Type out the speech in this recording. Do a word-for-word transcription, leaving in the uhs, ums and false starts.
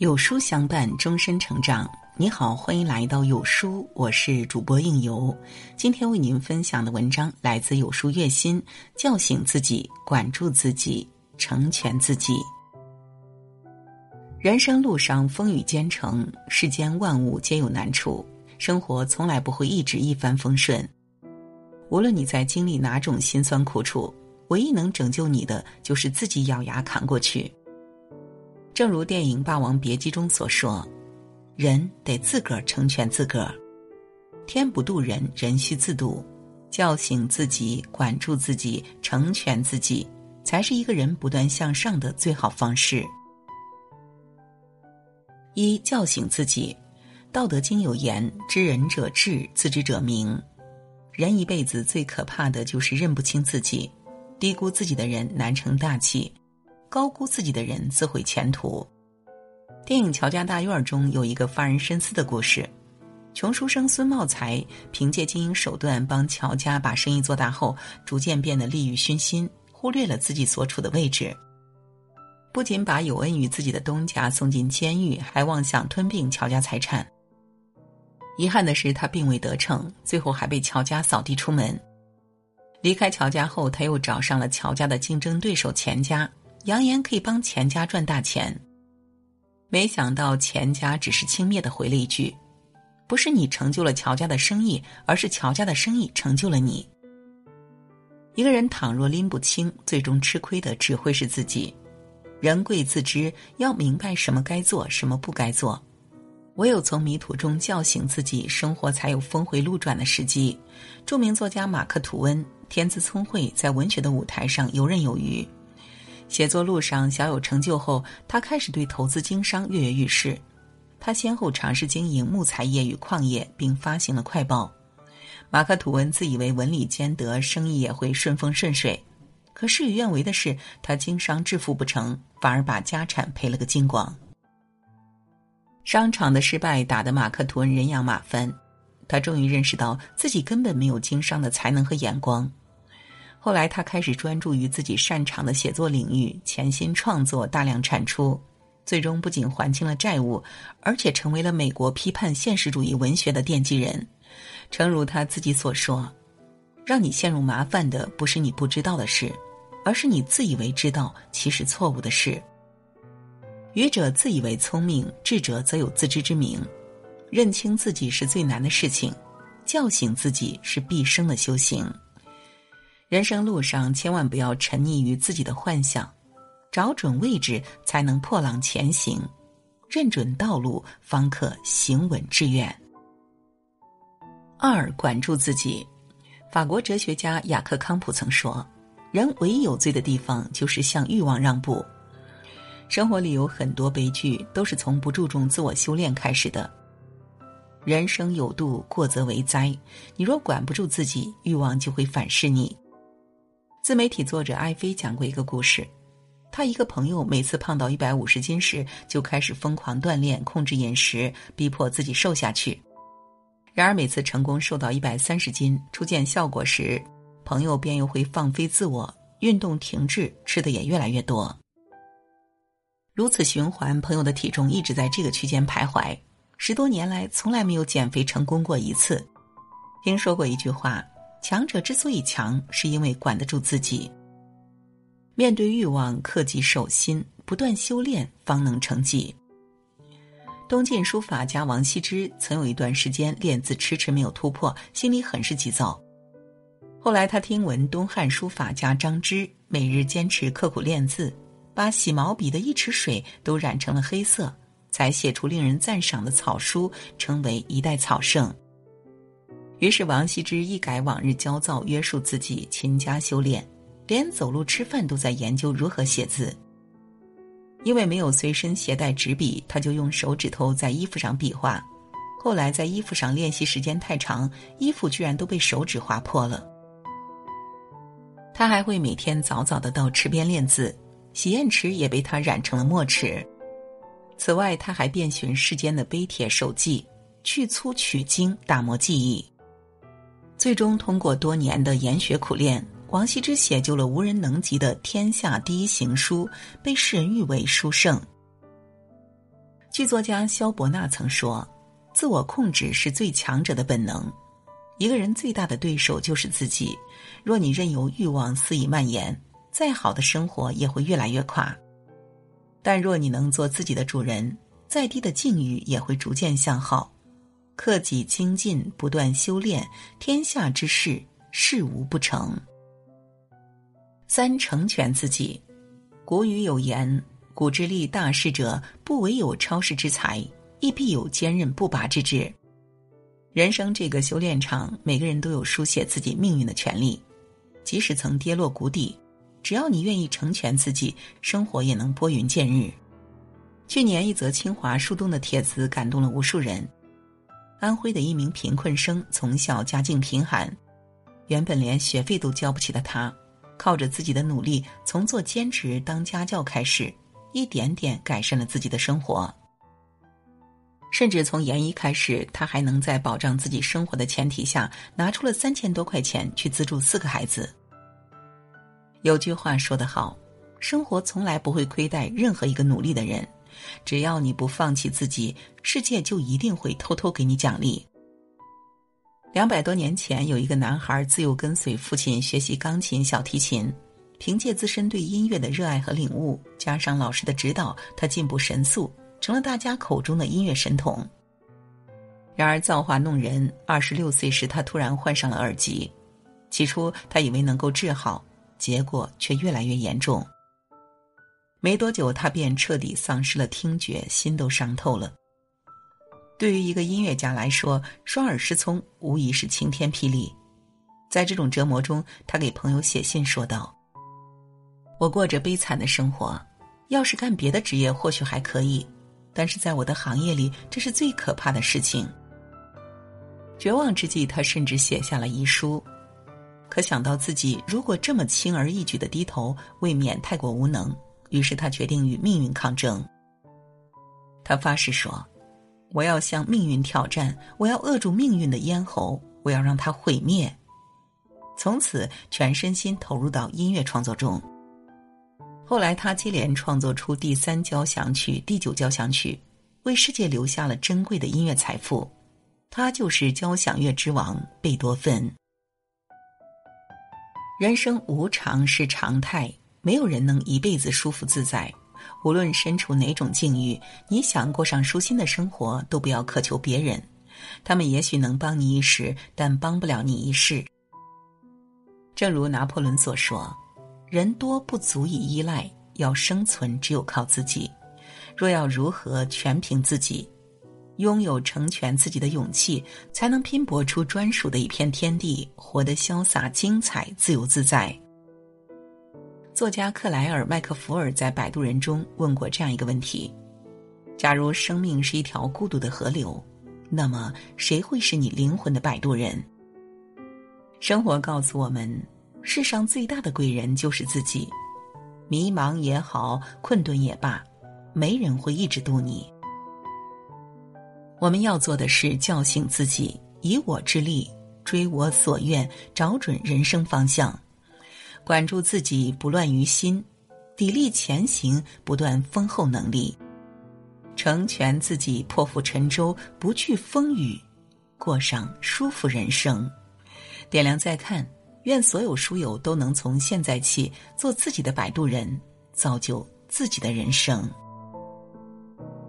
有书相伴，终身成长。你好，欢迎来到有书，我是主播应由。今天为您分享的文章来自有书月薪，叫醒自己，管住自己，成全自己。人生路上风雨兼程，世间万物皆有难处，生活从来不会一直一帆风顺。无论你在经历哪种辛酸苦楚，唯一能拯救你的就是自己咬牙扛过去。正如电影《霸王别姬》中所说，人得自个儿成全自个儿，天不渡人，人须自渡。叫醒自己，管住自己，成全自己，才是一个人不断向上的最好方式。一、叫醒自己。道德经有言，知人者智，自知者明。人一辈子最可怕的就是认不清自己，低估自己的人难成大器，高估自己的人自毁前途。电影《乔家大院》中有一个发人深思的故事，穷书生孙茂才凭借经营手段帮乔家把生意做大后，逐渐变得利欲熏心，忽略了自己所处的位置，不仅把有恩于自己的东家送进监狱，还妄想吞并乔家财产。遗憾的是，他并未得逞，最后还被乔家扫地出门。离开乔家后，他又找上了乔家的竞争对手钱家，扬言可以帮钱家赚大钱。没想到钱家只是轻蔑地回了一句，不是你成就了乔家的生意，而是乔家的生意成就了你。一个人倘若拎不清，最终吃亏的只会是自己。人贵自知，要明白什么该做，什么不该做。唯有从迷途中叫醒自己，生活才有峰回路转的时机。著名作家马克·吐温天资聪慧，在文学的舞台上游刃有余。写作路上小有成就后，他开始对投资经商跃跃欲试。他先后尝试经营木材业与矿业，并发行了快报。马克·吐温自以为文理兼得，生意也会顺风顺水，可事与愿违的是，他经商致富不成，反而把家产赔了个精光。商场的失败打得马克·吐温人仰马翻，他终于认识到自己根本没有经商的才能和眼光。后来他开始专注于自己擅长的写作领域，潜心创作，大量产出，最终不仅还清了债务，而且成为了美国批判现实主义文学的奠基人。诚如他自己所说，让你陷入麻烦的不是你不知道的事，而是你自以为知道，其实错误的事。愚者自以为聪明，智者则有自知之明。认清自己是最难的事情，叫醒自己是毕生的修行。人生路上千万不要沉溺于自己的幻想，找准位置才能破浪前行，认准道路方可行稳致远。二、管住自己。法国哲学家雅克·康普曾说，人唯一有罪的地方就是向欲望让步。生活里有很多悲剧都是从不注重自我修炼开始的。人生有度，过则为灾。你若管不住自己，欲望就会反噬你。自媒体作者艾菲讲过一个故事，他一个朋友每次胖到一百五十斤时，就开始疯狂锻炼，控制饮食，逼迫自己瘦下去。然而每次成功瘦到一百三十斤，初见效果时，朋友便又会放飞自我，运动停滞，吃的也越来越多。如此循环，朋友的体重一直在这个区间徘徊，十多年来从来没有减肥成功过一次。听说过一句话，强者之所以强，是因为管得住自己。面对欲望，克己守心，不断修炼，方能成器。东晋书法家王羲之曾有一段时间练字迟迟没有突破，心里很是急躁。后来他听闻东汉书法家张芝每日坚持刻苦练字，把洗毛笔的一池水都染成了黑色，才写出令人赞赏的草书，成为一代草圣。于是王羲之一改往日焦躁约束自己，勤加修炼，连走路吃饭都在研究如何写字。因为没有随身携带纸笔，他就用手指头在衣服上比划。后来在衣服上练习时间太长，衣服居然都被手指划破了。他还会每天早早地到池边练字，洗砚池也被他染成了墨池。此外，他还遍寻世间的碑帖手迹，去粗取精，打磨技艺。最终通过多年的研学苦练，王羲之写就了无人能及的天下第一行书，被世人誉为书圣。剧作家萧伯纳曾说，自我控制是最强者的本能，一个人最大的对手就是自己，若你任由欲望肆意蔓延，再好的生活也会越来越垮。但若你能做自己的主人，再低的境遇也会逐渐向好。克己精进，不断修炼，天下之事，事无不成。三、成全自己。古语有言，古之立大事者，不唯有超世之才，亦必有坚韧不拔之志。人生这个修炼场，每个人都有书写自己命运的权利。即使曾跌落谷底，只要你愿意成全自己，生活也能拨云见日。去年一则清华树洞的帖子感动了无数人。安徽的一名贫困生从小家境贫寒，原本连学费都交不起的他，靠着自己的努力，从做兼职当家教开始，一点点改善了自己的生活。甚至从研一开始，他还能在保障自己生活的前提下，拿出了三千多块钱去资助四个孩子。有句话说得好，生活从来不会亏待任何一个努力的人，只要你不放弃自己，世界就一定会偷偷给你奖励。两百多年前，有一个男孩自幼跟随父亲学习钢琴、小提琴，凭借自身对音乐的热爱和领悟，加上老师的指导，他进步神速，成了大家口中的音乐神童。然而造化弄人，二十六岁时他突然患上了耳疾，起初他以为能够治好，结果却越来越严重。没多久，他便彻底丧失了听觉，心都伤透了。对于一个音乐家来说，双耳失聪无疑是晴天霹雳。在这种折磨中，他给朋友写信说道：我过着悲惨的生活，要是干别的职业或许还可以，但是在我的行业里，这是最可怕的事情。绝望之际，他甚至写下了遗书。可想到自己如果这么轻而易举的低头，未免太过无能，于是他决定与命运抗争。他发誓说，我要向命运挑战，我要扼住命运的咽喉，我要让它毁灭。从此全身心投入到音乐创作中。后来他接连创作出第三交响曲、第九交响曲，为世界留下了珍贵的音乐财富。他就是交响乐之王贝多芬。人生无常是常态，没有人能一辈子舒服自在。无论身处哪种境遇，你想过上舒心的生活，都不要苛求别人。他们也许能帮你一时，但帮不了你一世。正如拿破仑所说，人多不足以依赖，要生存只有靠自己。若要如何，全凭自己。拥有成全自己的勇气，才能拼搏出专属的一片天地，活得潇洒、精彩、自由自在。作家克莱尔·麦克福尔在《摆渡人》中问过这样一个问题：假如生命是一条孤独的河流，那么谁会是你灵魂的摆渡人？生活告诉我们，世上最大的贵人就是自己。迷茫也好，困顿也罢，没人会一直渡你。我们要做的是叫醒自己，以我之力，追我所愿，找准人生方向，管住自己，不乱于心，砥砺前行，不断丰厚能力，成全自己，破釜沉舟，不惧风雨，过上舒服人生。点亮再看，愿所有书友都能从现在起做自己的摆渡人，造就自己的人生。